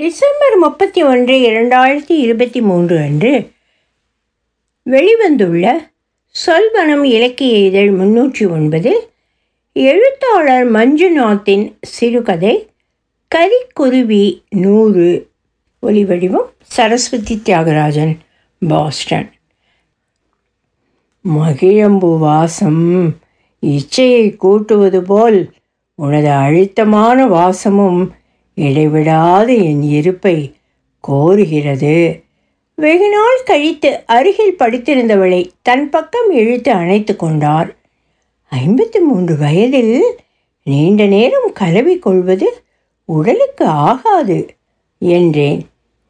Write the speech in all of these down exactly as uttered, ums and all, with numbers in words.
December முப்பத்தி ஒன்று இரண்டாயிரத்தி இருபத்தி மூன்று அன்று வெளிவந்துள்ள சொல்வனம் இலக்கிய இதழ் முன்னூற்றி ஒன்பதில் எழுத்தாளர் மஞ்சுநாத்தின் சிறுகதை கரிக்குருவி நூறு ஒலிவடிவம் சரஸ்வதி தியாகராஜன் பாஸ்டன். மகிழம்பு வாசம் இச்சையை கூட்டுவது போல் உனது அழுத்தமான வாசமும் இடைவிடாத என் இருப்பை கோருகிறது. வெகுநாள் கழித்து அருகில் படித்திருந்தவளை தன் பக்கம் இழுத்து அணைத்து கொண்டார். ஐம்பத்தி மூன்று வயதில் நீண்ட நேரம் கலவி கொள்வது உடலுக்கு ஆகாது என்றேன்.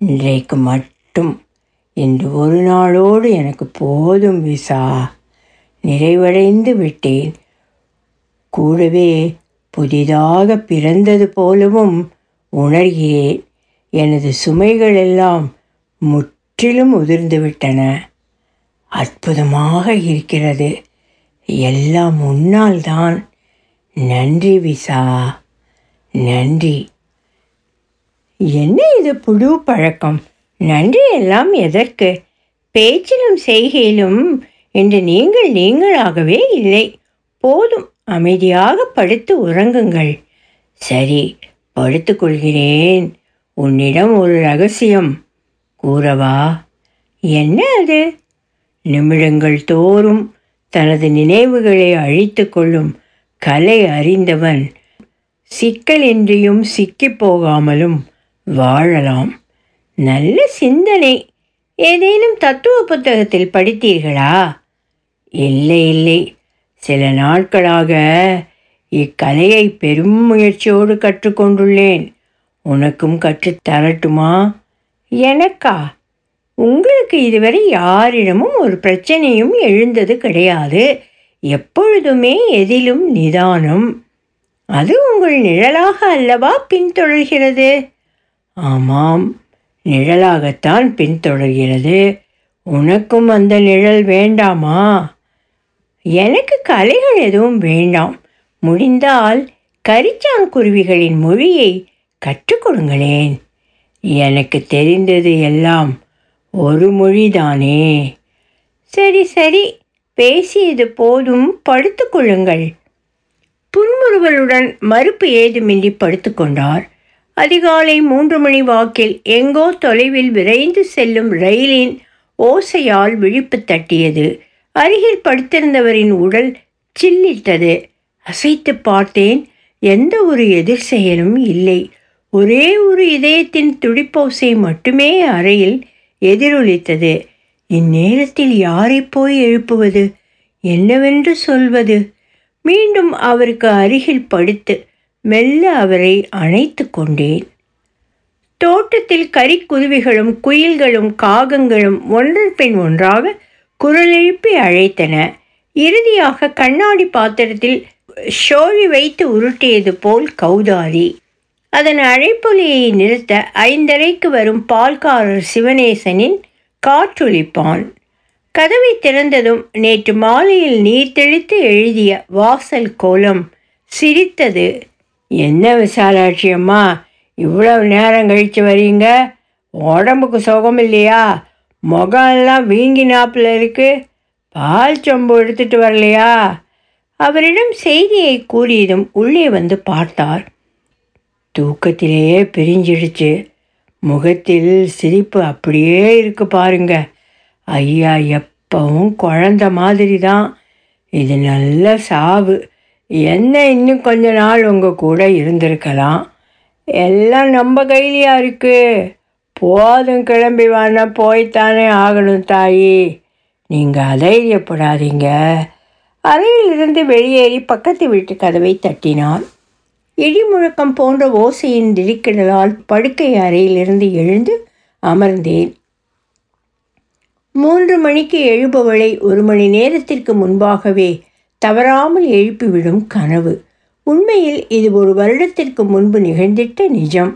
இன்றைக்கு மட்டும், என்று ஒரு நாளோடு எனக்கு போதும் விசா, நிறைவடைந்து விட்டேன். கூடவே புதிதாக பிறந்தது போலவும் உணர்கிறேன். எனது சுமைகளெல்லாம் முற்றிலும் உதிர்ந்துவிட்டன. அற்புதமாக இருக்கிறது. எல்லாம் முன்னால்தான். நன்றி விசா, நன்றி. என்ன இது புது பழக்கம்? நன்றி எல்லாம் எதற்கு? பேச்சிலும் செய்கையிலும் என்று நீங்கள் நீங்களாகவே இல்லை. போதும், அமைதியாக படுத்து உறங்குங்கள். சரி, படுத்துக்கொள்கிறேன். உன்னிடம் ஒரு ரகசியம் கூறவா? என்ன அது? நிமிடங்கள் தோறும் தனது நினைவுகளை அழித்து கொள்ளும் கலை அறிந்தவன் சிக்கலின்றியும் சிக்கிப்போகாமலும் வாழலாம். நல்ல சிந்தனை. ஏதேனும் தத்துவ புத்தகத்தில் படித்தீர்களா? இல்லை இல்லை, சில நாட்களாக இக்கலையை பெரும் முயற்சியோடு கற்றுக்கொண்டுள்ளேன். உனக்கும் கற்றுத்தரட்டுமா? எனக்கா? உங்களுக்கு இதுவரை யாரிடமும் ஒரு பிரச்சனையும் எழுந்தது கிடையாது. எப்பொழுதுமே எதிலும் நிதானம். அது உங்கள் நிழலாக அல்லவா பின்தொடர்கிறது? ஆமாம், நிழலாகத்தான் பின்தொடர்கிறது. உனக்கும் அந்த நிழல் வேண்டாமா? எனக்கு கலைகள் எதுவும் வேண்டாம். முடிந்தால் கரிச்சாங்குருவிகளின் மொழியை கற்றுக்கொடுங்களேன். எனக்கு தெரிந்தது எல்லாம் ஒரு மொழிதானே. சரி சரி, பேசியது போதும், படுத்துக்கொள்ளுங்கள். புன்முறுவலுடன் மறுப்பு ஏதுமின்றி படுத்துக்கொண்டார். அதிகாலை மூன்று மணி வாக்கில் எங்கோ தொலைவில் விரைந்து செல்லும் ரயிலின் ஓசையால் விழிப்பு தட்டியது. அருகில் படுத்திருந்தவரின் உடல் சில்லிட்டது. அசைத்து பார்த்தேன். எந்த ஒரு எதிர் செயலும் இல்லை. ஒரே ஒரு இதயத்தின் துடிப்போசை மட்டுமே அறையில் எதிரொலித்தது. இந்நேரத்தில் யாரை போய் எழுப்புவது? என்னவென்று சொல்வது? மீண்டும் அவருக்கு அருகில் படுத்து மெல்ல அவரை அணைத்து கொண்டேன். தோட்டத்தில் கரிக்குருவிகளும் குயில்களும் காகங்களும் ஒன்றன் பின் ஒன்றாக குரலெழுப்பி அழைத்தன. இறுதியாக கண்ணாடி பாத்திரத்தில் ஷோழி வைத்து உருட்டியது போல் கௌதாரி. அதன் அழைப்பொலியை நிறுத்த ஐந்தரைக்கு வரும் பால்காரர் சிவநேசனின் காற்றொலிப்பான். கதவை திறந்ததும் நேற்று மாலையில் நீர் தெளித்து எழுதிய வாசல் கோலம் சிரித்தது. என்ன விசாலாட்சி அம்மா, இவ்வளவு நேரம் கழித்து வரீங்க? உடம்புக்கு சுகம் இல்லையா? முகமெல்லாம் வீங்கி நாப்பில் இருக்குது. பால் சொம்பு எடுத்துகிட்டு வரலையா? அவரிடம் செய்தியை கூறியதும் உள்ளே வந்து பார்த்தார். தூக்கத்திலேயே பிரிஞ்சிடுச்சு. முகத்தில் சிரிப்பு அப்படியே இருக்கு பாருங்க. ஐயா எப்பவும் குழந்த மாதிரி தான். இது நல்ல சாவு. என்ன, இன்னும் கொஞ்ச நாள் உங்கள் கூட இருந்திருக்கலாம். எல்லாம் நம்ம கையிலையா இருக்குது. போதும், கிளம்பி வானா, போய்த்தானே ஆகணும் தாயி. நீங்கள் அதைரியப்படாதீங்க. அறையிலிருந்து வெளியேறி பக்கத்து வீட்டு கதவை தட்டினார். இடி முழக்கம் போன்ற ஓசையின் திடுக்கிடலால் படுக்கை அறையிலிருந்து எழுந்து அமர்ந்தேன். மூன்று மணிக்கு எழுபவளை ஒரு மணி நேரத்திற்கு முன்பாகவே தவறாமல் எழுப்பிவிடும் கனவு. உண்மையில் இது ஒரு வருடத்திற்கு முன்பு நிகழ்ந்திட்ட நிஜம்.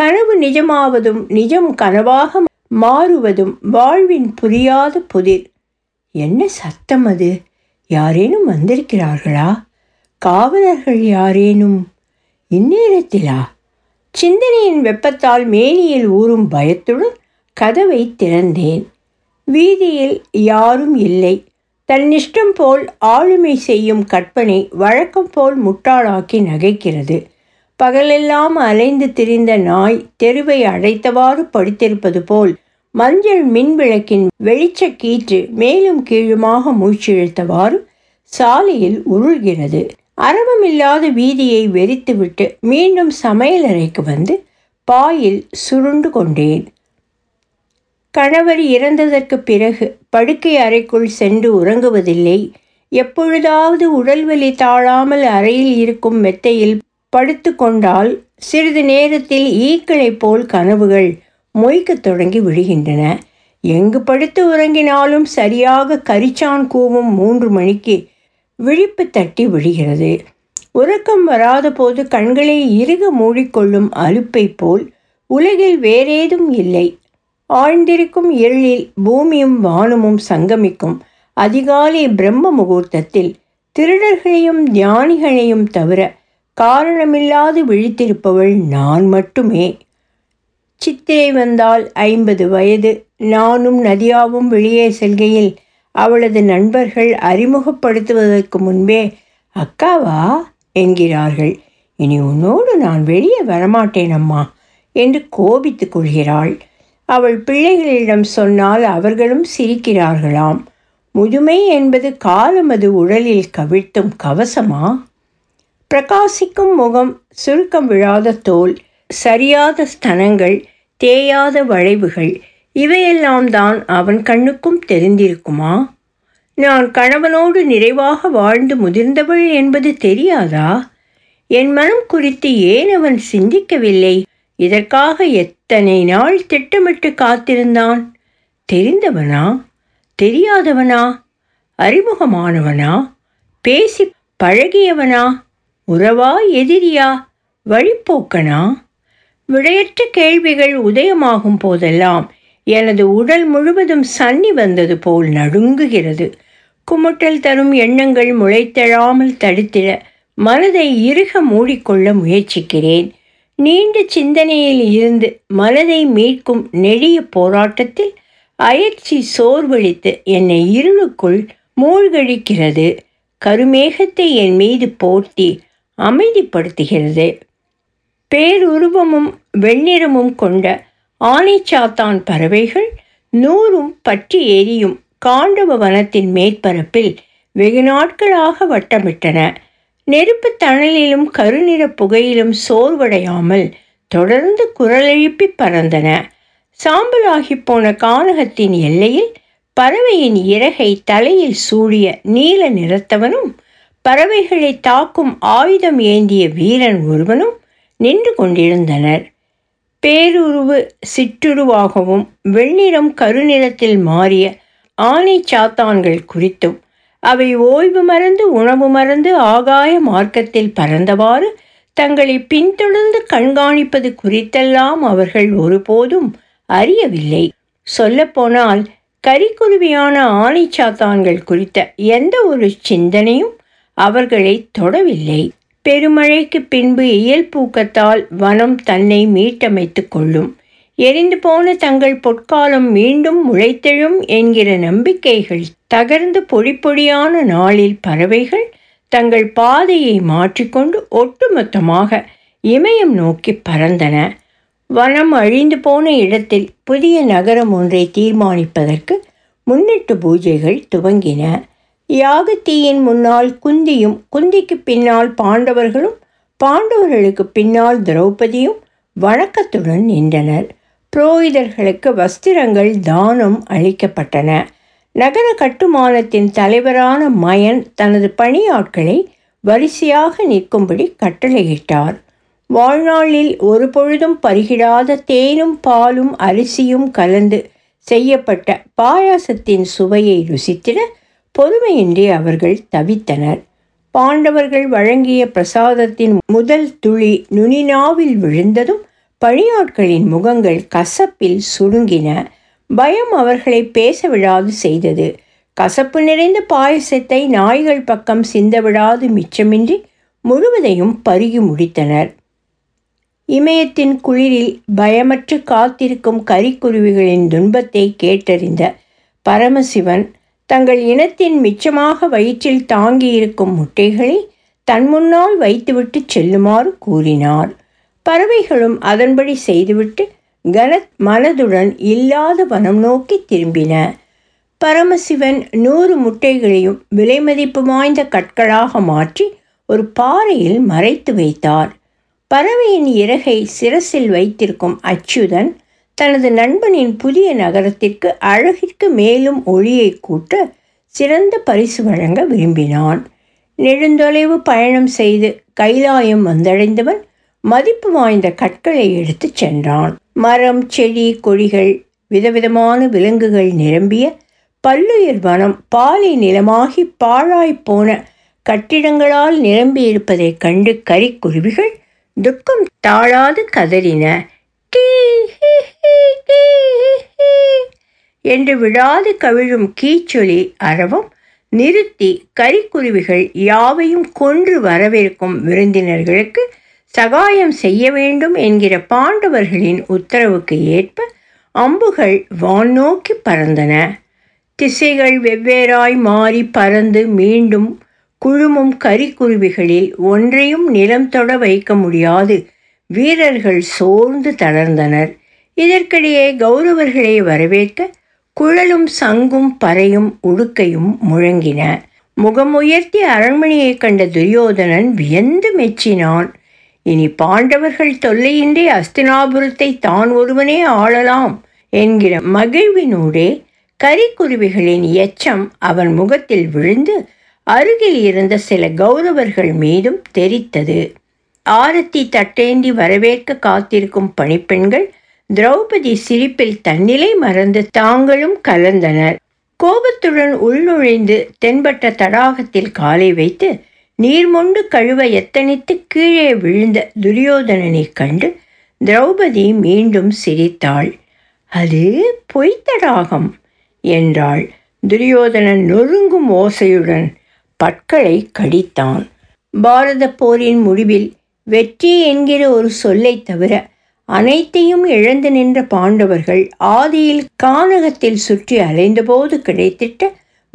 கனவு நிஜமாவதும் நிஜம் கனவாக மாறுவதும் வாழ்வின் புரியாத புதிர். என்ன சத்தம் அது? யாரேனும் வந்திருக்கிறார்களா? காவலர்கள் யாரேனும்? இந்நேரத்திலா? சிந்தனையின் வெப்பத்தால் மேனியில் ஊறும் பயத்துடன் கதவை திறந்தேன். வீதியில் யாரும் இல்லை. தன்னிஷ்டம் போல் ஆளுமை செய்யும் கற்பனை வழக்கம் போல் முட்டாளாக்கி நகைக்கிறது. பகலெல்லாம் அலைந்து திரிந்த நாய் தெருவை அடைத்தவாறு படுத்திருப்பது போல் மஞ்சள் மின்விளக்கின் வெளிச்ச கீற்று மேலும் கீழுமாக மூச்சிழுத்தவாறு சாலையில் உருள்கிறது. அரவமில்லாத வீதியை வெறித்துவிட்டு மீண்டும் சமையலறைக்கு வந்து பாயில் சுருண்டு கொண்டேன். கணவர் இறந்ததற்கு பிறகு படுக்கை அறைக்குள் சென்று உறங்குவதில்லை. எப்பொழுதாவது உடல்வலி தாழாமல் அறையில் இருக்கும் மெத்தையில் படுத்து கொண்டால் சிறிது நேரத்தில் ஈக்களை போல் கனவுகள் மொய்க்கத் தொடங்கி விடுகின்றன. எங்கு படுத்து உறங்கினாலும் சரியாக கரிச்சான் கூவும் மூன்று மணிக்கு விழிப்பு தட்டி விடுகிறது. உறக்கம் வராத போது கண்களை இறுக மூடிக்கொள்ளும் அலுப்பை போல் உலகில் வேறேதும் இல்லை. ஆழ்ந்திருக்கும் இருளில் பூமியும் வானமும் சங்கமிக்கும் அதிகாலை பிரம்ம முகூர்த்தத்தில் திருடர்களையும் தியானிகளையும் தவிர காரணமில்லாது விழித்திருப்பவள் நான் மட்டுமே. சித்திரை வந்தால் ஐம்பது வயது. நானும் நதியாவும் வெளியே செல்கையில் அவளது நண்பர்கள் அறிமுகப்படுத்துவதற்கு முன்பே அக்காவா என்கிறார்கள். இனி உன்னோடு நான் வெளியே வரமாட்டேன் அம்மா என்று கோபித்து கொள்கிறாள். அவள் பிள்ளைகளிடம் சொன்னால் அவர்களும் சிரிக்கிறார்களாம். முதுமை என்பது காலம் அது உடலில் கவிழ்த்தும் கவசமா? பிரகாசிக்கும் முகம், சுருக்கம் விழாத தோல், சரியாத ஸ்தனங்கள், தேயாத வளைவுகள், இவையெல்லாம் தான் அவன் கண்ணுக்கும் தெரிந்திருக்குமா? நான் கணவனோடு நிறைவாக வாழ்ந்து முதிர்ந்தவள் என்பது தெரியாதா? என் மனம் குறித்து ஏன் அவன் சிந்திக்கவில்லை? இதற்காக எத்தனை நாள் திட்டமிட்டு காத்திருந்தான்? தெரிந்தவனா, தெரியாதவனா, அறிமுகமானவனா, பேசி பழகியவனா, உறவா, எதிரியா, வழிப்போக்கனா? விடையற்ற கேள்விகள் உதயமாகும் போதெல்லாம் எனது உடல் முழுவதும் சன்னி வந்தது போல் நடுங்குகிறது. குமுட்டல் தரும் எண்ணங்கள் முளைத்தெழாமல் தடுத்திட மனதை இறுக மூடிக்கொள்ள முயற்சிக்கிறேன். நீண்ட சிந்தனையில் இருந்து மனதை மீட்கும் நெடிய போராட்டத்தில் அயற்சி சோர்வழித்து என்னை இருளுக்குள் மூழ்கடிக்கிறது. கருமேகத்தை என் மீது போர்த்தி அமைதிப்படுத்துகிறது. பேருருவமும் வெண்ணிறமும் கொண்ட ஆனைச்சாத்தான் பறவைகள் நூறும் பற்றி எரியும் காண்டவ வனத்தின் மேற்பரப்பில் வெகு நாட்களாக வட்டமிட்டன. நெருப்பு தணலிலும் கருநிற புகையிலும் சோர்வடையாமல் தொடர்ந்து குரலெழுப்பி பறந்தன. சாம்பலாகி போன கானகத்தின் எல்லையில் பறவையின் இறகை தலையில் சூடிய நீல நிறத்தவனும் பறவைகளை தாக்கும் ஆயுதம் ஏந்திய வீரன் ஒருவனும் நின்று கொண்டிருந்தனர். பேருருவு சிற்றுருவாகவும் வெண்ணிறம் கருநிறத்தில் மாறிய ஆனை சாத்தான்கள் குறித்தும் அவை ஓய்வு மறந்து உணவு மறந்து ஆகாய மார்க்கத்தில் பறந்தவாறு தங்களை பின்தொடர்ந்து கண்காணிப்பது குறித்தெல்லாம் அவர்கள் ஒருபோதும் அறியவில்லை. சொல்லப்போனால் கரிக்குருவியான ஆனை சாத்தான்கள் குறித்த எந்த ஒரு சிந்தனையும் அவர்களை தொடவில்லை. பெருமழைக்கு பின்பு இயல் பூக்கத்தால் வனம் தன்னை மீட்டமைத்து கொள்ளும். எரிந்து போன தங்கள் பொற்காலம் மீண்டும் முளைத்தெழும் என்கிற நம்பிக்கைகள் தகர்ந்து பொடி பொடியான நாளில் பறவைகள் தங்கள் பாதையை மாற்றிக்கொண்டு ஒட்டுமொத்தமாக இமயம் நோக்கி பறந்தன. வனம் அழிந்து போன இடத்தில் புதிய நகரம் ஒன்றை தீர்மானிப்பதற்கு முன்னிட்டு பூஜைகள் துவங்கின. யாகத்தீயின் முன்னால் குந்தியும் குந்திக்கு பின்னால் பாண்டவர்களும் பாண்டவர்களுக்கு பின்னால் திரௌபதியும் வணக்கத்துடன் நின்றனர். புரோகிதர்களுக்கு வஸ்திரங்கள் தானம் அளிக்கப்பட்டன. நகர கட்டுமானத்தின் தலைவரான மயன் தனது பணியாட்களை வரிசையாக நிற்கும்படி கட்டளையிட்டார். வாழ்நாளில் ஒரு பொழுதும் பருகிடாத தேனும் பாலும் அரிசியும் கலந்து செய்யப்பட்ட பாயாசத்தின் சுவையை ருசித்திட பொறுமையின்றி அவர்கள் தவித்தனர். பாண்டவர்கள் வழங்கிய பிரசாதத்தின் முதல் துளி நுனிநாவில் விழுந்ததும் பணியாட்களின் முகங்கள் கசப்பில் சுருங்கின. பயம் அவர்களை பேச விடாது செய்தது. கசப்பு நிறைந்த பாயசத்தை நாய்கள் பக்கம் சிந்தவிடாது மிச்சமின்றி முழுவதையும் பருகி முடித்தனர். இமயத்தின் குளிரில் பயமற்று காத்திருக்கும் கரிக்குருவிகளின் துன்பத்தை கேட்டறிந்த பரமசிவன் தங்கள் இனத்தின் மிச்சமாக வயிற்றில் தாங்கியிருக்கும் முட்டைகளை தன் முன்னால் வைத்துவிட்டு செல்லுமாறு கூறினார். பறவைகளும் அதன்படி செய்துவிட்டு கன மனதுடன் இல்லாத வனம் நோக்கி திரும்பின. பரமசிவன் நூறு முட்டைகளையும் விலை மதிப்பு வாய்ந்த கற்களாக மாற்றி ஒரு பாறையில் மறைத்து வைத்தார். பறவையின் இறகை சிரசில் வைத்திருக்கும் அச்சுதன் தனது நண்பனின் புதிய நகரத்திற்கு அழகிற்கு மேலும் ஒளியை கூட்ட சிறந்த பரிசு வழங்க விரும்பினான். நெடுந்தொலைவு பயணம் செய்து கைலாயம் வந்தடைந்தவன் மதிப்பு வாய்ந்த கற்களை எடுத்து சென்றான். மரம், செடி, கொடிகள், விதவிதமான விலங்குகள் நிரம்பிய பல்லுயிர் வனம் பாலை நிலமாகி பாழாய்ப்போன கட்டிடங்களால் நிரம்பியிருப்பதைக் கண்டு கரிக்குருவிகள் துக்கம் தாழாது கதறின. கீ என்று விடாது கவிழும் கீச்சொலி அரவம் நிறுத்தி கரிக்குருவிகள் யாவையும் கொன்று வரவிருக்கும் விருந்தினர்களுக்கு சகாயம் செய்ய வேண்டும் என்கிற பாண்டவர்களின் உத்தரவுக்கு ஏற்ப அம்புகள் வான் நோக்கி பறந்தன. திசைகள் வெவ்வேறாய் மாறி பறந்து மீண்டும் குழுமும் கரிக்குருவிகளில் ஒன்றையும் நிலம் தொட வைக்க முடியாது வீரர்கள் சோர்ந்து தளர்ந்தனர். இதற்கிடையே கௌரவர்களை வரவேற்க குழலும் சங்கும் பறையும் உடுக்கையும் முழங்கின. முகமுயர்த்தி அரண்மனையை கண்ட துரியோதனன் வியந்து மெச்சினான். இனி பாண்டவர்கள் தொல்லையின்றி அஸ்தினாபுரத்தை தான் ஒருவனே ஆளலாம் என்கிற மகிழ்வினூடே கரிக்குருவிகளின் எச்சம் அவன் முகத்தில் விழுந்து அருகில் இருந்த சில கௌரவர்கள் மீதும் தெரித்தது. ஆரத்தி தட்டேந்தி வரவேற்க காத்திருக்கும் பணிப்பெண்கள் திரௌபதி சிரிப்பில் தன்னிலை மறந்து தாங்களும் கலந்தனர். கோபத்துடன் உள்நுழைந்து தென்பட்ட தடாகத்தில் காலை வைத்து நீர்மொண்டு கழுவ எத்தனித்து கீழே விழுந்த துரியோதனனை கண்டு திரௌபதி மீண்டும் சிரித்தாள். அது பொய்த்தடாகம் என்றாள். துரியோதனன் நொறுங்கும் ஓசையுடன் பற்களை கடித்தான். பாரத போரின் முடிவில் வெற்றி என்கிற ஒரு சொல்லை தவிர அனைத்தையும் இழந்து நின்ற பாண்டவர்கள் ஆதியில் கானகத்தில் சுற்றி அலைந்தபோது கிடைத்திட்ட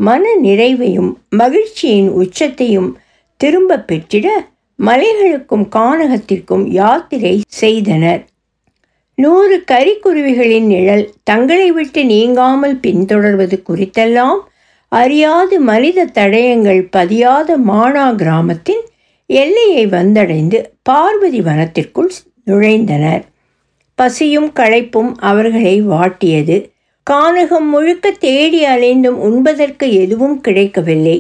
மன நிறைவையும் மகிழ்ச்சியின் உச்சத்தையும் திரும்ப பெற்றிட மலைகளுக்கும் கானகத்திற்கும் யாத்திரை செய்தனர். நூறு கரிக்குருவிகளின் நிழல் தங்களை விட்டு நீங்காமல் பின்தொடர்வது குறித்தெல்லாம் அறியாது மனித தடயங்கள் பதியாத மானா கிராமத்தின் எல்லையை வந்தடைந்து பார்வதி வனத்திற்குள் நுழைந்தனர். பசியும் களைப்பும் அவர்களை வாட்டியது. கானகம் முழுக்க தேடி அலைந்தும் உண்பதற்கு எதுவும் கிடைக்கவில்லை.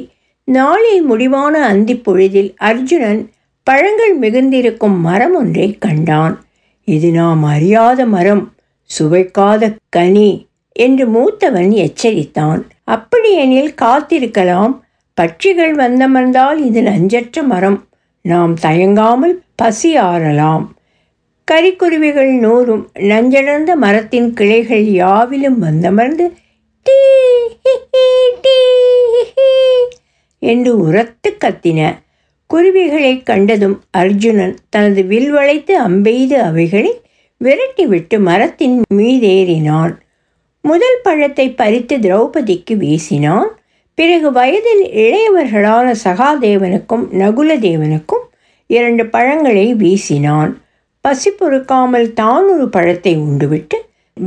நாளில் முடிவான அந்தி பொழுதில் அர்ஜுனன் பழங்கள் மிகுந்திருக்கும் மரம் ஒன்றை கண்டான். இது நாம் அறியாத மரம், சுவைக்காத கனி என்று மூத்தவன் எச்சரித்தான். அப்படியெனில் காத்திருக்கலாம், பட்சிகள் வந்தமர்ந்தால் இது நஞ்சற்ற மரம், நாம் தயங்காமல் பசியாறலாம். கரிக்குருவிகள் நூறும் நஞ்சடர்ந்த மரத்தின் கிளைகள் யாவிலும் வந்தமர்ந்து டீ டீ என்று உரத்து கத்தின. குருவிகளை கண்டதும் அர்ஜுனன் தனது வில்வளைத்து அம்பெய்து அவைகளை விரட்டிவிட்டு மரத்தின் மீதேறினான். முதல் பழத்தை பறித்து திரௌபதிக்கு வீசினான். பிறகு வயதில் இளையவர்களான சகாதேவனுக்கும் நகுலதேவனுக்கும் இரண்டு பழங்களை வீசினான். பசி பொறுக்காமல் தான் ஒரு பழத்தை உண்டுவிட்டு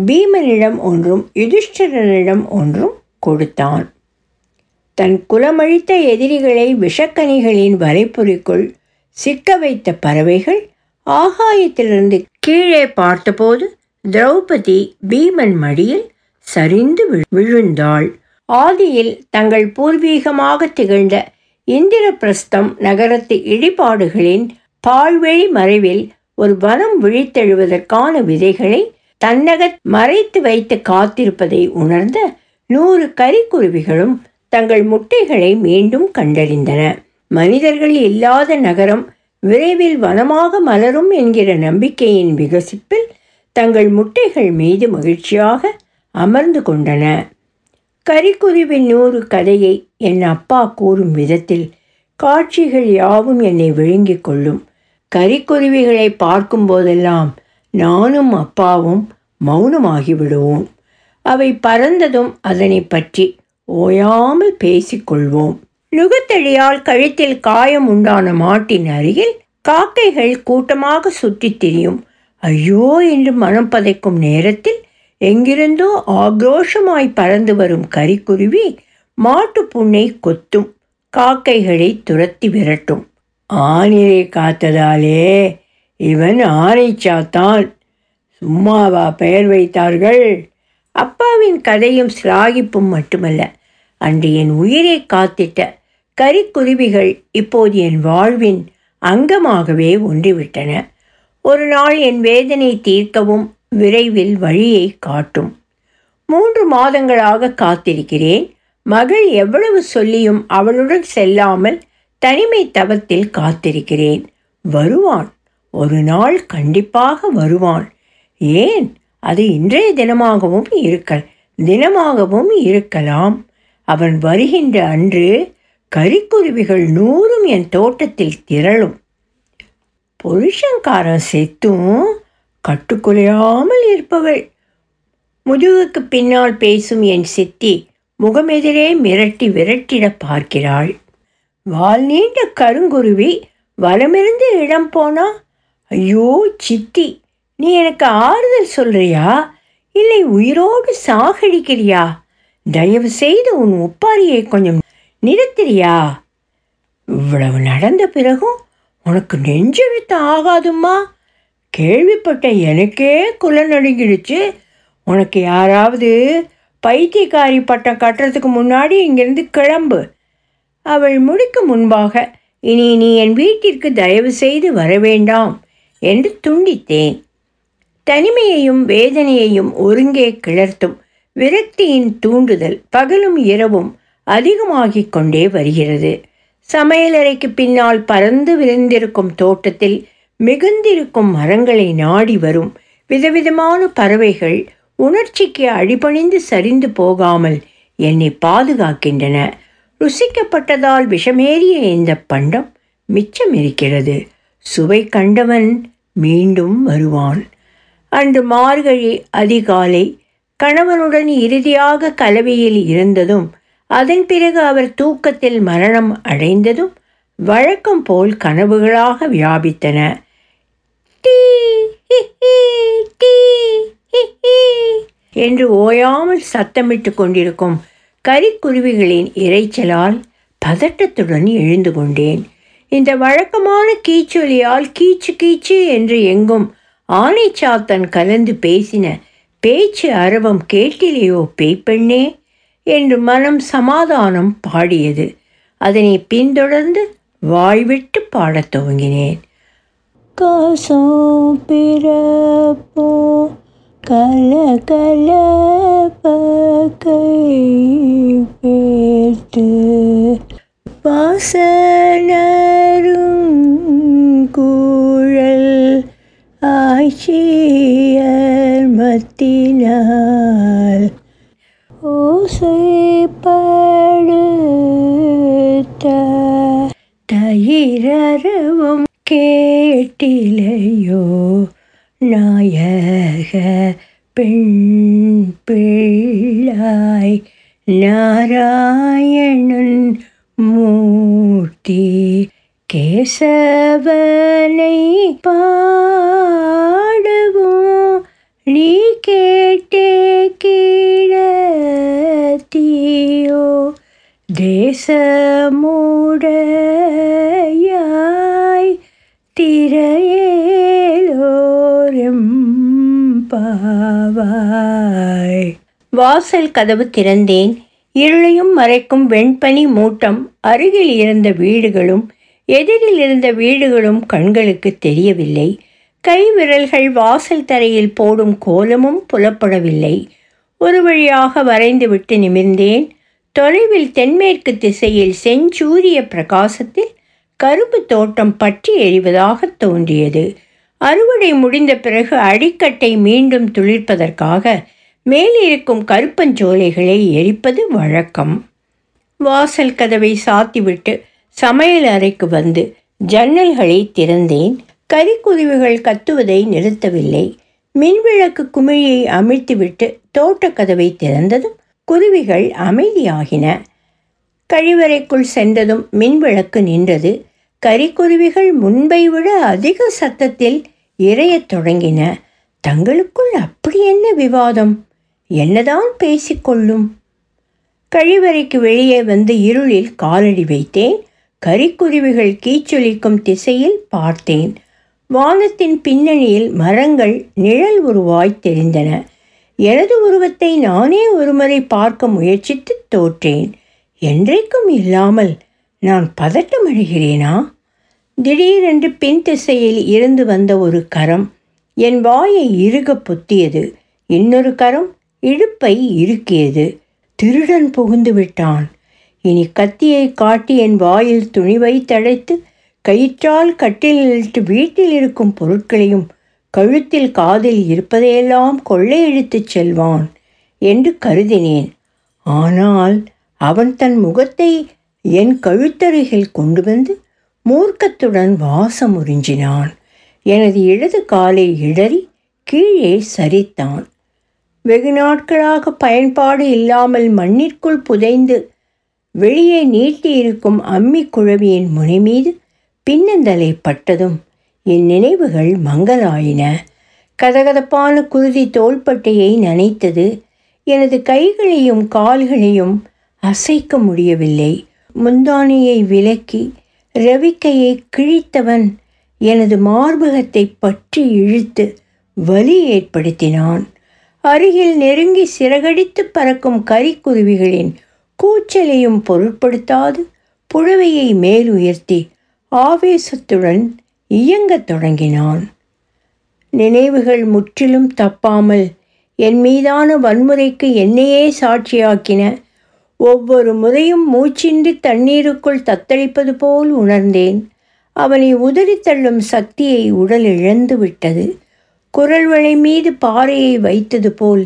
பீமனிடம் ஒன்றும் யுதிஷ்டிரனிடம் ஒன்றும் கொடுத்தான். தன் குலமழித்த எதிரிகளை விஷக்கனிகளின் வலைப்புரிக்குள் சிக்க வைத்த பறவைகள் ஆகாயத்திலிருந்து கீழே பார்த்தபோது திரௌபதி பீமன் மடியில் சரிந்து விழுந்தாள். ஆதியில் தங்கள் பூர்வீகமாக திகழ்ந்த இந்திரபிரஸ்தம் நகரத்து இடிபாடுகளின் பால்வெளி மறைவில் ஒரு வனம் விழித்தெழுவதற்கான விதைகளை தன்னகத் மறைத்து வைத்து காத்திருப்பதை உணர்ந்த நூறு கரிக்குருவிகளும் தங்கள் முட்டைகளை மீண்டும் கண்டறிந்தன. மனிதர்கள் இல்லாத நகரம் விரைவில் வனமாக மலரும் என்கிற நம்பிக்கையின் விகசிப்பில் தங்கள் முட்டைகள் மீது மகிழ்ச்சியாக அமர்ந்து கொண்டன. கரிக்குருவின் நூறு கதையை என் அப்பா கூறும் விதத்தில் காட்சிகள் யாவும் என்னை விழுங்கிக் கொள்ளும். கரிக்குருவிகளை பார்க்கும் போதெல்லாம் நானும் அப்பாவும் மௌனமாகிவிடுவோம். அவை பறந்ததும் அதனை பற்றி ஓயாமல் பேசிக்கொள்வோம். நுகத்தடியால் கழுத்தில் காயம் உண்டான மாட்டின் அருகில் காக்கைகள் கூட்டமாக சுற்றித் திரியும். ஐயோ என்று மனம் பதைக்கும் நேரத்தில் எங்கிருந்தோ ஆக்ரோஷமாய் பறந்து வரும் கரிக்குருவி மாட்டு புண்ணை கொத்தும், காக்கைகளை துரத்தி விரட்டும். ஆனிரை காத்ததாலே இவன் ஆரைச்சாத்தான், சும்மாவா பெயர் வைத்தார்கள்? அப்பாவின் கதையும் சிலாகிப்பும் மட்டுமல்ல, அன்று என் உயிரை காத்திட்ட கரிக்குருவிகள் இப்போது என் வாழ்வின் அங்கமாகவே ஒன்றிவிட்டன. ஒரு நாள் என் வேதனை தீர்க்கவும் விரைவில் வழியை காட்டும். மூன்று மாதங்களாக காத்திருக்கிறேன். மகள் எவ்வளவு சொல்லியும் அவளுடன் செல்லாமல் தனிமை தவத்தில் காத்திருக்கிறேன். வருவான், ஒரு நாள் கண்டிப்பாக வருவான். ஏன் அது இன்றைய தினமாகவும் இருக்க தினமாகவும் இருக்கலாம். அவன் வருகின்ற அன்று கரிக்குருவிகள் நூறும் என் தோட்டத்தில் திரளும். புருஷங்காரன் செத்தும் கட்டுக்குலையாமல் இருப்பவள், முதுகுக்கு பின்னால் பேசும் என் சித்தி முகமெதிரே மிரட்டி விரட்டிட பார்க்கிறாள். வால் நீண்ட கருங்குருவி வலமிருந்து இடம் போனா, ஐயோ சித்தி, நீ எனக்கு ஆறுதல் சொல்றியா இல்லை உயிரோடு சாகடிக்கிறியா? தயவு செய்து உன் ஒப்பாரியை கொஞ்சம் நிறுத்திறியா? இவ்வளவு நடந்த பிறகும் உனக்கு நெஞ்செழுத்த ஆகாதும்மா? கேள்விப்பட்ட எனக்கே குல நடுங்கிடுச்சு. உனக்கு யாராவது பைத்தியக்காரி பட்டம் கட்டுறதுக்கு முன்னாடி இங்கிருந்து கிளம்பு. அவள் முடிக்கு முன்பாக இனி நீ என் வீட்டிற்கு தயவு செய்து வரவேண்டாம் என்று துண்டித்தேன். தனிமையையும் வேதனையையும் ஒருங்கே கிளர்த்தும் விரக்தியின் தூண்டுதல் பகலும் இரவும் அதிகமாகிக் கொண்டே வருகிறது. சமையலறைக்கு பின்னால் பறந்து விரிந்திருக்கும் தோட்டத்தில் மிகுந்திருக்கும் மரங்களை நாடி வரும் விதவிதமான பறவைகள் உணர்ச்சிக்கு அடிபணிந்து சரிந்து போகாமல் என்னை பாதுகாக்கின்றன. ருசிக்கப்பட்டதால் விஷமேறிய இந்த பண்டம் மிச்சம் இருக்கிறது. சுவை கண்டவன் மீண்டும் வருவான். அன்று மார்கழி அதிகாலை கணவனுடன் இறுதியாக கலவையில் இருந்ததும் அதன் பிறகு அவர் தூக்கத்தில் மரணம் அடைந்ததும் வழக்கம் போல் கனவுகளாக வியாபித்தன. டீ டீ என்று ஓயாமல் சத்தமிட்டு கொண்டிருக்கும் கரிக்குருவிகளின் இரைச்சலால் பதட்டத்துடன் எழுந்து கொண்டேன். இந்த வழக்கமான கீச்சொலியால் கீச்சு கீச்சு என்று எங்கும் ஆனைச்சாத்தன் கலந்து பேசின பேச்சு அரவம் கேட்டிலேயோ பேய்ப்பெண்ணே என்று மனம் சமாதானம் பாடியது. அதனை பின்தொடர்ந்து வாய்விட்டு பாடத் துவங்கினேன். காசோ பிறப்போ கல கல பகை பேட்டு வாசனரும் கூழல் ஆட்சியர் மத்தினால் ஓசைப்படுத்த தயிரவும் கேட்டிலையோ நாயக பெண் பிள்ளாய் நாராயணன் மூர்த்தி கேசவனை பாடவும் நீ கேட்டே கிடத்தியோ தேசமுடையாய் திரையேலோரும் பாவாய். வாசல் கதவு திறந்தேன். இருளையும் மறைக்கும் வெண்பனி மூட்டம் அருகில் இருந்த வீடுகளும் எதிரில் இருந்த வீடுகளும் கண்களுக்கு தெரியவில்லை. கை விரல்கள் வாசல் தரையில் போடும் கோலமும் புலப்படவில்லை. ஒரு வழியாக வரைந்துவிட்டு நிமிர்ந்தேன். தொலைவில் தென்மேற்கு திசையில் செஞ்சூரிய பிரகாசத்தில் கருப்பு தோட்டம் பற்றி எறிவதாக தோன்றியது. அறுவடை முடிந்த பிறகு அடிக்கட்டை மீண்டும் துளிர்ப்பதற்காக மேலிருக்கும் கருப்பஞ்சோலைகளை எரிப்பது வழக்கம். வாசல் கதவை சாத்திவிட்டு சமையல் அறைக்கு வந்து ஜன்னல்களை திறந்தேன். கரிக்குருவிகள் கத்துவதை நிறுத்தவில்லை. மின்விளக்கு குமிழியை அமிழ்த்திவிட்டு தோட்டக்கதவை திறந்ததும் குருவிகள் அமைதியாகின. கழிவறைக்குள் சென்றதும் மின்விளக்கு நின்றது. கரிக்குருவிகள் முன்பை விட அதிக சத்தத்தில் இறையத் தொடங்கின. தங்களுக்குள் அப்படி என்ன விவாதம், என்னதான் பேசிக்கொள்ளும்? கழிவறைக்கு வெளியே வந்து இருளில் காலடி வைத்தேன். கரிக்குருவிகள் கீச்சொலிக்கும் திசையில் பார்த்தேன். வானத்தின் பின்னணியில் மரங்கள் நிழல் உருவாய் தெரிந்தன. எனது உருவத்தை நானே ஒருமுறை பார்க்க முயற்சித்து தோற்றேன். என்றைக்கும் இல்லாமல் நான் பதட்டமடைகிறேனா? திடீரென்று பின் திசையில் இருந்து வந்த ஒரு கரம் என் வாயை இறுக பொத்தியது. இன்னொரு கரம் இழுப்பை இறுக்கியது. திருடன் புகுந்து விட்டான். இனி கத்தியை காட்டி என் வாயில் துணிவை தடைத்து கயிற்றால் கட்டிலிட்டு வீட்டில் இருக்கும் பொருட்களையும் கழுத்தில் காதில் இருப்பதையெல்லாம் கொள்ளையடித்துச் செல்வான் என்று கருதினேன். ஆனால் அவன் தன் முகத்தை என் கழுத்தருகில் கொண்டு வந்து மூர்க்கத்துடன் வாசம் உறிஞ்சினான். எனது இடது காலை இடறி கீழே சரித்தான். வெகு நாட்களாக பயன்பாடு இல்லாமல் மண்ணிற்குள் புதைந்து வெளியே நீட்டியிருக்கும் அம்மி குழவியின் முனை மீது பின்னந்தலை பட்டதும் என் நினைவுகள் மங்கலாயின. கதகதப்பான குருதி தோள்பட்டையை நனைத்தது. எனது கைகளையும் கால்களையும் அசைக்க முடியவில்லை. முந்தானியை விலக்கி ரவிக்கையை கிழித்தவன் எனது மார்பகத்தை பற்றி இழுத்து வலி ஏற்படுத்தினான். அருகில் நெருங்கி சிறகடித்து பறக்கும் கரிக்குருவிகளின் கூச்சலையும் பொருட்படுத்தாது புடவையை மேலுயர்த்தி ஆவேசத்துடன் இயங்கத் தொடங்கினான். நினைவுகள் முற்றிலும் தப்பாமல் என் மீதான வன்முறைக்கு என்னையே சாட்சியாக்கின. ஒவ்வொரு முறையும் மூச்சின்றி தண்ணீருக்குள் தத்தளிப்பது போல் உணர்ந்தேன். அவனை உதறி தள்ளும் சக்தியை உடல் இழந்து விட்டது. குரல்வளை மீது பாறையை வைத்தது போல்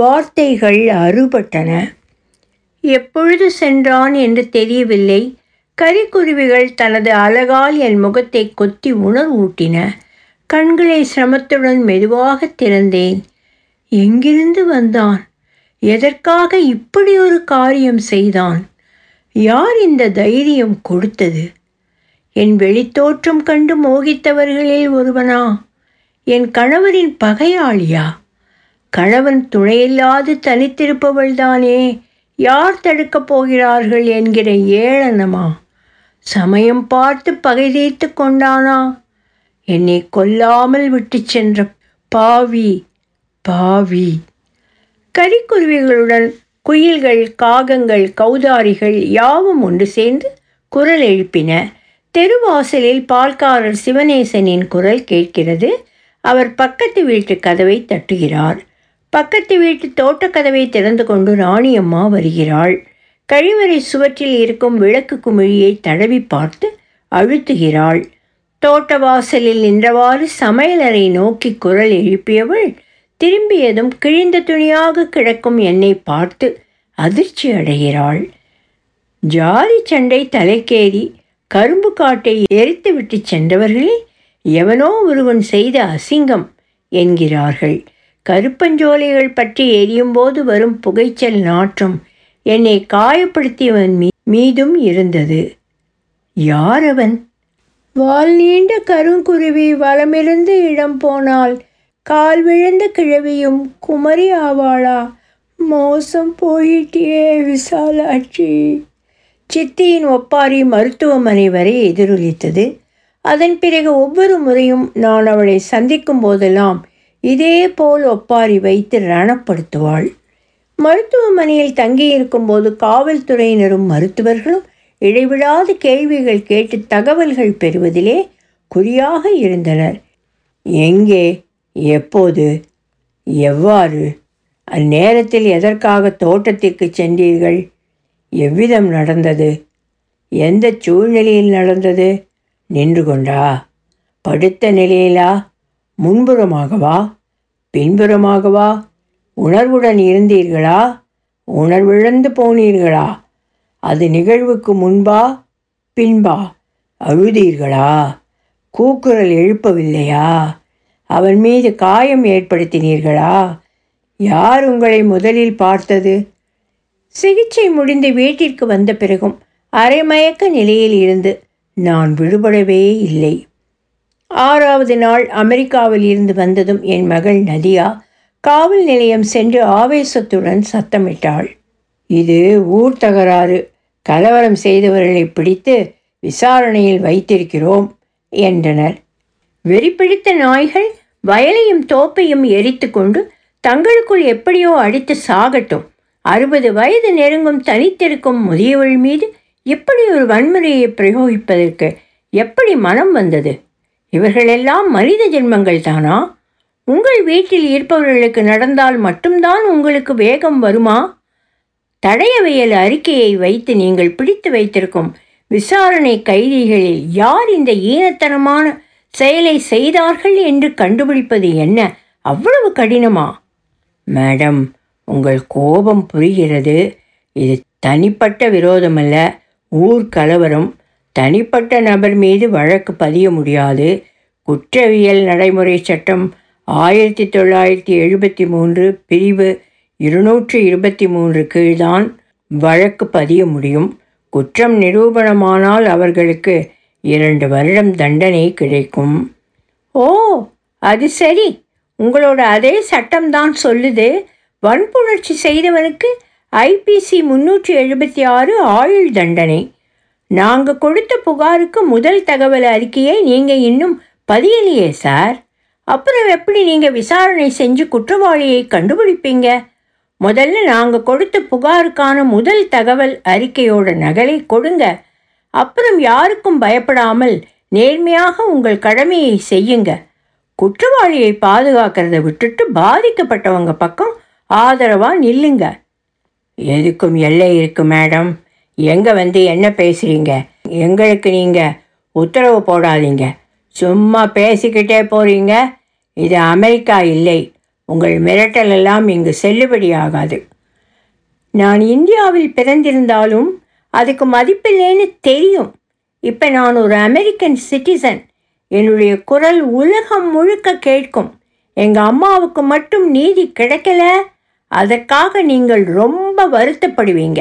வார்த்தைகள் அறுபட்டன. எப்பொழுது சென்றான் என்று தெரியவில்லை. கரிக்குருவிகள் தனது அலகால் என் முகத்தை கொத்தி உணர்வூட்டின. கண்களை சிரமத்துடன் மெதுவாக திறந்தேன். எங்கிருந்து வந்தான்? எதற்காக இப்படி ஒரு காரியம் செய்தான்? யார் இந்த தைரியம் கொடுத்தது? என் வெளித்தோற்றம் கண்டு மோகித்தவர்களில் ஒருவனா? என் கணவரின் பகையாளியா? கணவன் துணையில்லாது தனித்திருப்பவள்தானே, யார் தடுக்கப் போகிறார்கள் என்கிற ஏளனமா? சமயம் பார்த்து பகை தீர்த்து கொண்டானா? என்னை கொல்லாமல் விட்டு சென்ற பாவி பாவி. கரிக்குருவிகளுடன் குயில்கள், காகங்கள், கௌதாரிகள் யாவும் ஒன்று சேர்ந்து குரல் எழுப்பின. தெருவாசலில் பால்காரர் சிவநேசனின் குரல் கேட்கிறது. அவர் பக்கத்து வீட்டு கதவை தட்டுகிறார். பக்கத்து வீட்டு தோட்டக்கதவை திறந்து கொண்டு ராணியம்மா வருகிறாள். கழிவறை சுவற்றில் இருக்கும் விளக்கு குமிழியை தடவி பார்த்து அழுத்துகிறாள். தோட்டவாசலில் நின்றவாறு சமையலறை நோக்கி குரல் எழுப்பியவள் திரும்பியதும் கிழிந்த துணியாக கிடக்கும் என்னை பார்த்து அதிர்ச்சி அடைகிறாள். ஜாதி சண்டை தலைக்கேறி கரும்பு காட்டை எரித்துவிட்டு சென்றவர்களில் எவனோ ஒருவன் செய்த அசிங்கம் என்கிறார்கள். கருப்பஞ்சோலைகள் பற்றி எரியும்போது வரும் புகைச்சல் நாற்றம் என்னை காயப்படுத்தியவன் மீதும் இருந்தது. யார் அவன்? வால் நீண்ட கருங்குருவி வலமிருந்து இடம் போனால் கால் விழுந்த கிழவியும் குமரி ஆவாளா? மோசம் போயிட்டியே விசாலாட்சி. சித்தியின் ஒப்பாரி மருத்துவமனை வரை எதிரொலித்தது. அதன் பிறகு ஒவ்வொரு முறையும் நான் அவளை சந்திக்கும் போதெல்லாம் இதே போல் ஒப்பாரி வைத்து ரணப்படுத்துவாள். மருத்துவமனையில் தங்கியிருக்கும் போது காவல்துறையினரும் மருத்துவர்களும் இடைவிடாத கேள்விகள் கேட்டு தகவல்கள் பெறுவதிலே குறியாக இருந்தனர். எங்கே, எப்போது, எவ்வாறு, அந்நேரத்தில் எதற்காக தோட்டத்திற்கு சென்றீர்கள், எவ்விதம் நடந்தது, எந்த சூழ்நிலையில் நடந்தது, நின்று கொண்டா, படுத்த நிலையிலா, முன்புறமாகவா, பின்புறமாகவா, உணர்வுடன் இருந்தீர்களா, உணர்விழந்து போனீர்களா, அது நிகழ்வுக்கு முன்பா, பின்பா, அழுதீர்களா, கூக்குரல் எழுப்பவில்லையா? அவன் மீது காயம் ஏற்படுத்தினீர்களா? யார் உங்களை முதலில் பார்த்தது? சிகிச்சை முடிந்து வீட்டிற்கு வந்த பிறகும் அரைமயக்க நிலையில் இருந்து நான் விடுபடவே இல்லை. ஆறாவது நாள் அமெரிக்காவில் இருந்து வந்ததும் என் மகள் நதியா காவல் நிலையம் சென்று ஆவேசத்துடன் சத்தமிட்டாள். இது ஊர் தகராறு, கலவரம் செய்தவர்களை பிடித்து விசாரணையில் வைத்திருக்கிறோம் என்றனர். வெறிப்பிடித்த நாய்கள் வயலையும் தோப்பையும் எரித்து கொண்டு தங்களுக்குள் எப்படியோ அடித்து சாகட்டும். அறுபது வயது நெருங்கும் தனித்திருக்கும் முதியவள் மீது இப்படி ஒரு வன்முறையை பிரயோகிப்பதற்கு எப்படி மனம் வந்தது? இவர்களெல்லாம் மனித ஜென்மங்கள் தானா? உங்கள் வீட்டில் இருப்பவர்களுக்கு நடந்தால் மட்டும்தான் உங்களுக்கு வேகம் வருமா? தடயவியல் அறிக்கையை வைத்து நீங்கள் பிடித்து வைத்திருக்கும் விசாரணை கைதிகளில் யார் இந்த ஈனத்தனமான செயலை செய்தார்கள் என்று கண்டுபிடிப்பது என்ன அவ்வளவு கடினமா? மேடம், உங்கள் கோபம் புரிகிறது. இது தனிப்பட்ட விரோதமல்ல, ஊர் கலவரம். தனிப்பட்ட நபர் மீது வழக்கு பதிய முடியாது. குற்றவியல் நடைமுறை சட்டம் ஆயிரத்தி தொள்ளாயிரத்தி எழுபத்தி மூன்று பிரிவு இருநூற்றி இருபத்தி மூன்று கீழ்தான் வழக்கு பதிய முடியும். குற்றம் நிரூபணமானால் அவர்களுக்கு இரண்டு வருடம் தண்டனை கிடைக்கும். ஓ, அது சரி. உங்களோட அதே சட்டம்தான் சொல்லுது, வன்புணர்ச்சி செய்தவனுக்கு ஐபிசி முன்னூற்றி எழுபத்தி ஆறு ஆயுள் தண்டனை. நாங்கள் கொடுத்த புகாருக்கு முதல் தகவல் அறிக்கையை நீங்கள் இன்னும் பதியலையே சார். அப்புறம் எப்படி நீங்கள் விசாரணை செஞ்சு குற்றவாளியை கண்டுபிடிப்பீங்க? முதல்ல நாங்கள் கொடுத்த புகாருக்கான முதல் தகவல் அறிக்கையோட நகலை கொடுங்க. அப்புறம் யாருக்கும் பயப்படாமல் நேர்மையாக உங்கள் கடமையை செய்யுங்க. குற்றவாளியை பாதுகாக்கிறத விட்டுட்டு பாதிக்கப்பட்டவங்க பக்கம் ஆதரவாக நில்லுங்க. எதுக்கும் எல்லை இருக்குது மேடம். எங்கே வந்து என்ன பேசுகிறீங்க? எங்களுக்கு நீங்கள் உத்தரவு போடாதீங்க. சும்மா பேசிக்கிட்டே போகிறீங்க. இது அமெரிக்கா இல்லை. உங்கள் மிரட்டலெல்லாம் இங்கு செல்லுபடியாகாது. நான் இந்தியாவில் பிறந்திருந்தாலும் அதுக்கு மதிப்பில்லைன்னு தெரியும். இப்போ நான் ஒரு அமெரிக்கன் சிட்டிசன். என்னுடைய குரல் உலகம் முழுக்க கேட்கும். எங்கள் அம்மாவுக்கு மட்டும் நீதி கிடைக்கல, அதற்காக நீங்கள் ரொம்ப வருத்தப்படுவீங்க.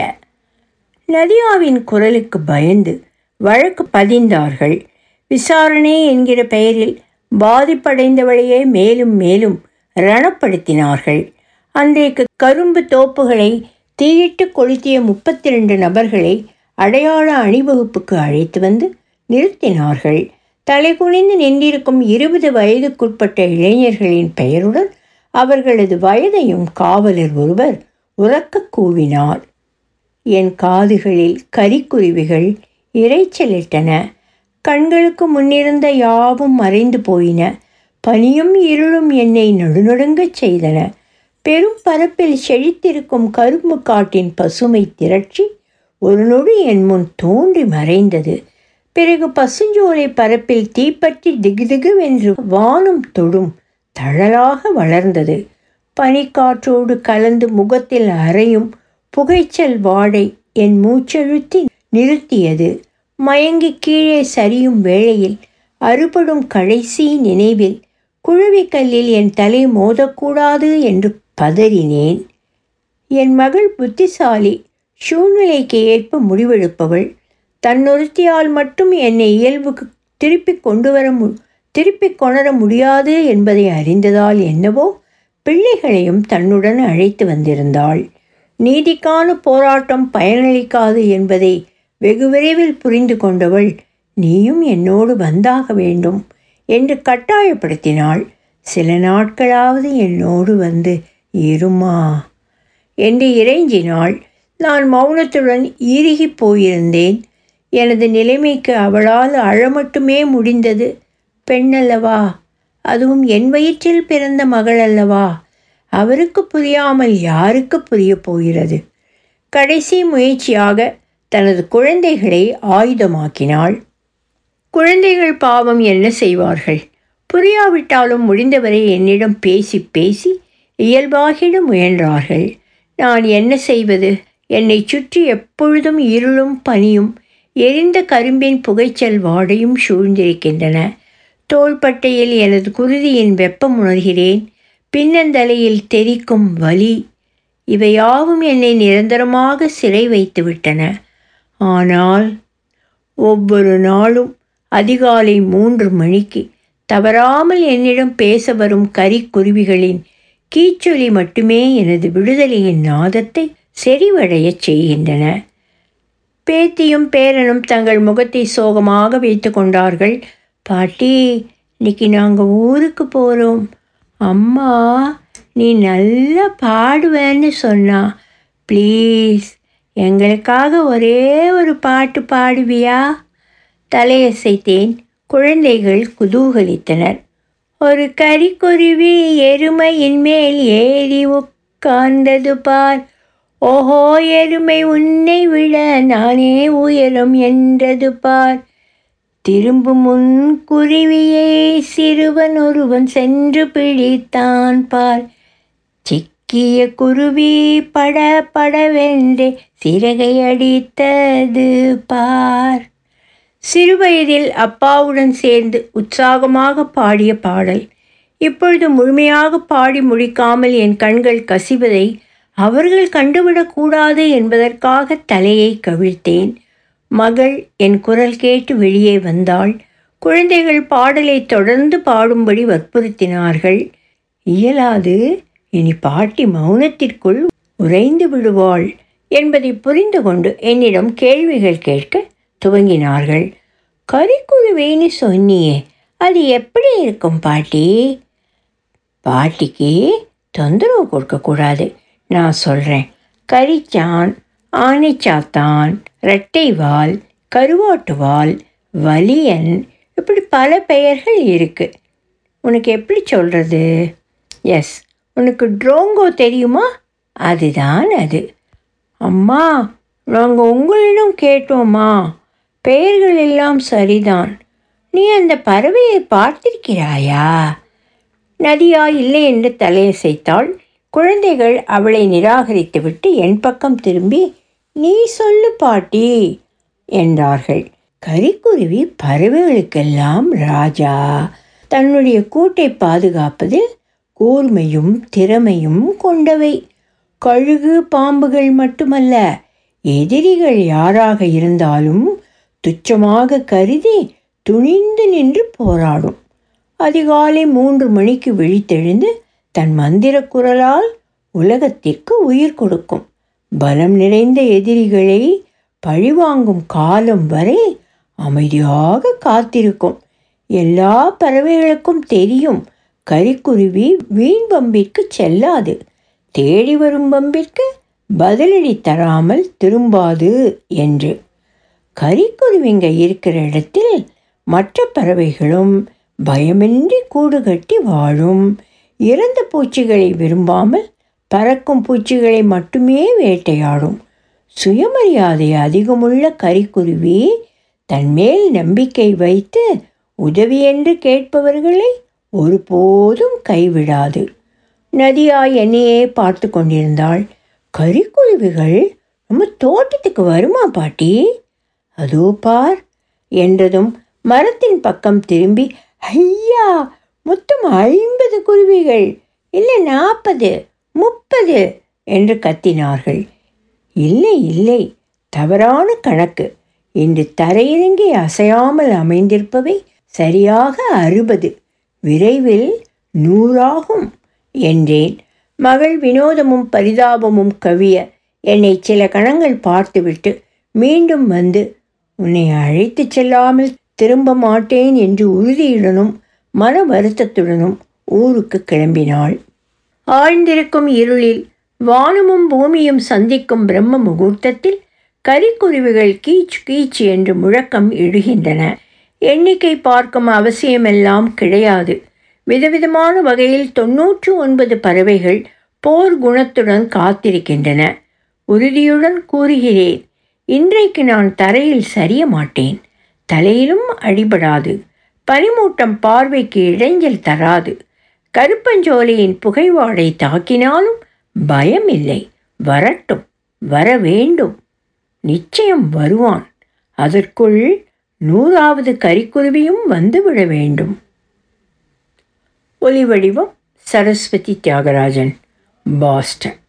நதியாவின் குரலுக்கு பயந்து வழக்கு பதிந்தார்கள். விசாரணை என்கிற பெயரில் பாதிப்படைந்தவளையே மேலும் மேலும் ரணப்படுத்தினார்கள். அன்றைக்கு கரும்பு தோப்புகளை தீயிட்டு கொளுத்திய முப்பத்தி இரண்டு நபர்களை அடையாள அணிவகுப்புக்கு அழைத்து வந்து நிறுத்தினார்கள். தலைகுனிந்து நின்றிருக்கும் இருபது வயதுக்குட்பட்ட இளைஞர்களின் பெயருடன் அவர்களது வயதையும் காவலர் ஒருவர் உரக்க கூவினார். என் காதுகளில் கரிக்குருவிகள் இரைச்சலிட்டன. கண்களுக்கு முன்னிருந்த யாவும் மறைந்து போயின. பனியும் இருளும் என்னை நடுநடுங்கச் செய்தன. பெரும் பரப்பில் செழித்திருக்கும் கரும்பு காட்டின் பசுமை திரட்சி ஒரு நொடி என் முன் தோன்றி மறைந்தது. பிறகு பசுஞ்சோலை பரப்பில் தீப்பற்றி திகுதிகுவென்று வானம் தொடும் தழலாக வளர்ந்தது. பனிக்காற்றோடு கலந்து முகத்தில் அறையும் புகைச்சல் வாடை என் மூச்செழுத்தி நிறுத்தியது. மயங்கி கீழே சரியும் வேளையில் அறுபடும் கடைசி நினைவில் குழுவிக்கல்லில் என் தலை மோதக்கூடாது என்று பதறினேன். என் மகள் புத்திசாலி, சூழ்நிலைக்கு ஏற்ப முடிவெடுப்பவள். தன்னொருத்தியால் மட்டும் என்னை இயல்புக்கு திருப்பி கொண்டு வர மு திருப்பி கொணர முடியாது என்பதை அறிந்ததால் என்னவோ பிள்ளைகளையும் தன்னுடன் அழைத்து வந்திருந்தாள். நீதிக்கான போராட்டம் பயனளிக்காது என்பதை வெகு விரைவில் புரிந்து கொண்டவள், நீயும் என்னோடு வந்தாக வேண்டும் என்று கட்டாயப்படுத்தினாள். சில நாட்களாவது என்னோடு வந்து இருமா என்று இறைஞ்சினாள். நான் மௌனத்துடன் இறுகி போயிருந்தேன். எனது நிலைமைக்கு அவளால் அழ மட்டுமே முடிந்தது. பெண்ணல்லவா, அதுவும் என் வயிற்றில் பிறந்த மகள் அல்லவா, அவருக்கு புரியாமல் யாருக்கு புரிய போகிறது? கடைசி முயற்சியாக தனது குழந்தைகளை ஆயுதமாக்கினாள். குழந்தைகள் பாவம் என்ன செய்வார்கள்? புரியாவிட்டாலும் முடிந்தவரை என்னிடம் பேசி பேசி இயல்பாகிட முயன்றார்கள். நான் என்ன செய்வது? என்னை சுற்றி எப்பொழுதும் இருளும் பனியும் எரிந்த கரும்பின் புகைச்சல் வாடையும் சூழ்ந்திருக்கின்றன. தோள்பட்டையில் எனது குருதியின் வெப்பம் உணர்கிறேன். பின்னந்தலையில் தெரிக்கும் வலி. இவையாவும் என்னை நிரந்தரமாக சிறை வைத்து விட்டன. ஆனால் ஒவ்வொரு நாளும் அதிகாலை மூன்று மணிக்கு தவறாமல் என்னிடம் பேச வரும் கரிக்குருவிகளின் கீச்சொலி மட்டுமே எனது விடுதலையின் நாதத்தை செறிவடையச் செய்கின்றன. பேத்தியும் பேரனும் தங்கள் முகத்தை சோகமாக வைத்து கொண்டார்கள். பாட்டி, இன்னைக்கு நாங்கள் ஊருக்கு போகிறோம். அம்மா நீ நல்லா பாடுவேன்னு சொன்னா, ப்ளீஸ் எங்களுக்காக ஒரே ஒரு பாட்டு பாடுவியா? தலையசைத்தேன். குழந்தைகள் குதூகலித்தனர். ஒரு கரிக்குருவி எருமையின் மேல் ஏறி உட்கார்ந்தது பார். ஓஹோ எருமை உன்னை விட நானே உயரும் என்றது பார். திரும்பும் முன் குருவியை சிறுவன் ஒருவன் சென்று பிடித்தான் பார். சிக்கிய குருவி பட படவென்றே சிறகை அடித்தது பார். சிறுவயதில் அப்பாவுடன் சேர்ந்து உற்சாகமாக பாடிய பாடல் இப்பொழுது முழுமையாக பாடி முடிக்காமல் என் கண்கள் கசிவதை அவர்கள் கண்டுவிடக்கூடாது என்பதற்காக தலையை கவிழ்த்தேன். மகள் என் குரல் கேட்டு வெளியே வந்தாள். குழந்தைகள் பாடலை தொடர்ந்து பாடும்படி வற்புறுத்தினார்கள். இயலாது, இனி பாட்டி மௌனத்திற்குள் உறைந்து விடுவாள் என்பதை புரிந்து கொண்டு என்னிடம் கேள்விகள் கேட்க துவங்கினார்கள். கரிக்குருவின்னு சொன்னியே, அது எப்படி இருக்கும் பாட்டி? பாட்டிக்கு தொந்தரவு கொடுக்கக்கூடாது, நான் சொல்கிறேன். கரிச்சான், ஆனைச்சாத்தான், இரட்டைவால், கருவாட்டுவால், வலியன், இப்படி பல பெயர்கள் இருக்குது. உனக்கு எப்படி சொல்கிறது? எஸ், உனக்கு ட்ரோங்கோ தெரியுமா? அதுதான் அது. அம்மா, நாங்கள் உங்களிடம் கேட்டோம்மா, பெயர்கள் எல்லாம் சரிதான். நீ அந்த பறவையை பார்த்திருக்கிறாயா? நதியா இல்லை என்று தலையசைத்தாள். குழந்தைகள் அவளை நிராகரித்துவிட்டு என் பக்கம் திரும்பி, நீ சொல்லு பாட்டி என்றார்கள். கரிக்குருவி பறவைகளுக்கெல்லாம் ராஜா. தன்னுடைய கூட்டை பாதுகாப்பதில் கூர்மையும் திறமையும் கொண்டவை. கழுகு, பாம்புகள் மட்டுமல்ல, எதிரிகள் யாராக இருந்தாலும் துச்சமாக கருதி துணிந்து நின்று போராடும். அதிகாலை மூன்று மணிக்கு விழித்தெழுந்து தன் மந்திர குரலால் உலகத்திற்கு உயிர் கொடுக்கும். பலம் நிறைந்த எதிரிகளை பழிவாங்கும் காலம் வரை அமைதியாக காத்திருக்கும். எல்லா பறவைகளுக்கும் தெரியும், கரிக்குருவி வீண் பம்பிற்கு செல்லாது, தேடி வரும் பம்பிற்கு பதிலடி தராமல் திரும்பாது என்று. கரிக்குருவிங்க இருக்கிற இடத்தில் மற்ற பறவைகளும் பயமின்றி கூடு கட்டி வாழும். இறந்த பூச்சிகளை விரும்பாமல் பறக்கும் பூச்சிகளை மட்டுமே வேட்டையாடும். சுயமரியாதை அதிகமுள்ள கரிக்குருவி தன்மேல் நம்பிக்கை வைத்து உதவி என்று கேட்பவர்களை ஒருபோதும் கைவிடாது. நதியா என்னையே பார்த்து கொண்டிருந்தாள். கரிக்குருவிகள் நம்ம தோட்டத்துக்கு வருமா பாட்டி? அதோ பார் என்றதும் மரத்தின் பக்கம் திரும்பி, ஐயா, மொத்தம் ஐம்பது குருவிகள், இல்லை நாற்பது, முப்பது என்று கத்தினார்கள். இல்லை இல்லை, தவறான கணக்கு. இன்று தரையிறங்கி அசையாமல் அமைந்திருப்பவை சரியாக அறுபது, விரைவில் நூறாகும் என்றேன். மகள் வினோதமும் பரிதாபமும் கவிய என்னை சில கணங்கள் பார்த்துவிட்டு மீண்டும் வந்து, உன்னை அழைத்து செல்லாமல் திரும்ப மாட்டேன் என்று உறுதியுடனும் மன வருத்தத்துடனும் ஊருக்கு கிளம்பினாள். ஆழ்ந்திருக்கும் இருளில் வானமும் பூமியும் சந்திக்கும் பிரம்ம முகூர்த்தத்தில் கரிக்குருவிகள் கீச் கீச் என்று முழக்கம் இடுகின்றன. எண்ணிக்கை பார்க்கும் அவசியமெல்லாம் கிடையாது. விதவிதமான வகையில் தொன்னூற்று ஒன்பது பறவைகள் போர் குணத்துடன் காத்திருக்கின்றன. உறுதியுடன் கூறுகிறேன், இன்றைக்கு நான் தரையில் சரிய மாட்டேன். தலையிலும் அடிபடாது. பனிமூட்டம் பார்வைக்கு இடைஞ்சல் தராது. கருப்பஞ்சோலையின் புகைவாடை தாக்கினாலும் பயமில்லை. வரட்டும், வர வேண்டும், நிச்சயம் வருவான். அதற்குள் நூறாவது கரிக்குருவியும் வந்துவிட வேண்டும். ஒலி வடிவம் சரஸ்வதி தியாகராஜன் பாஸ்டன்.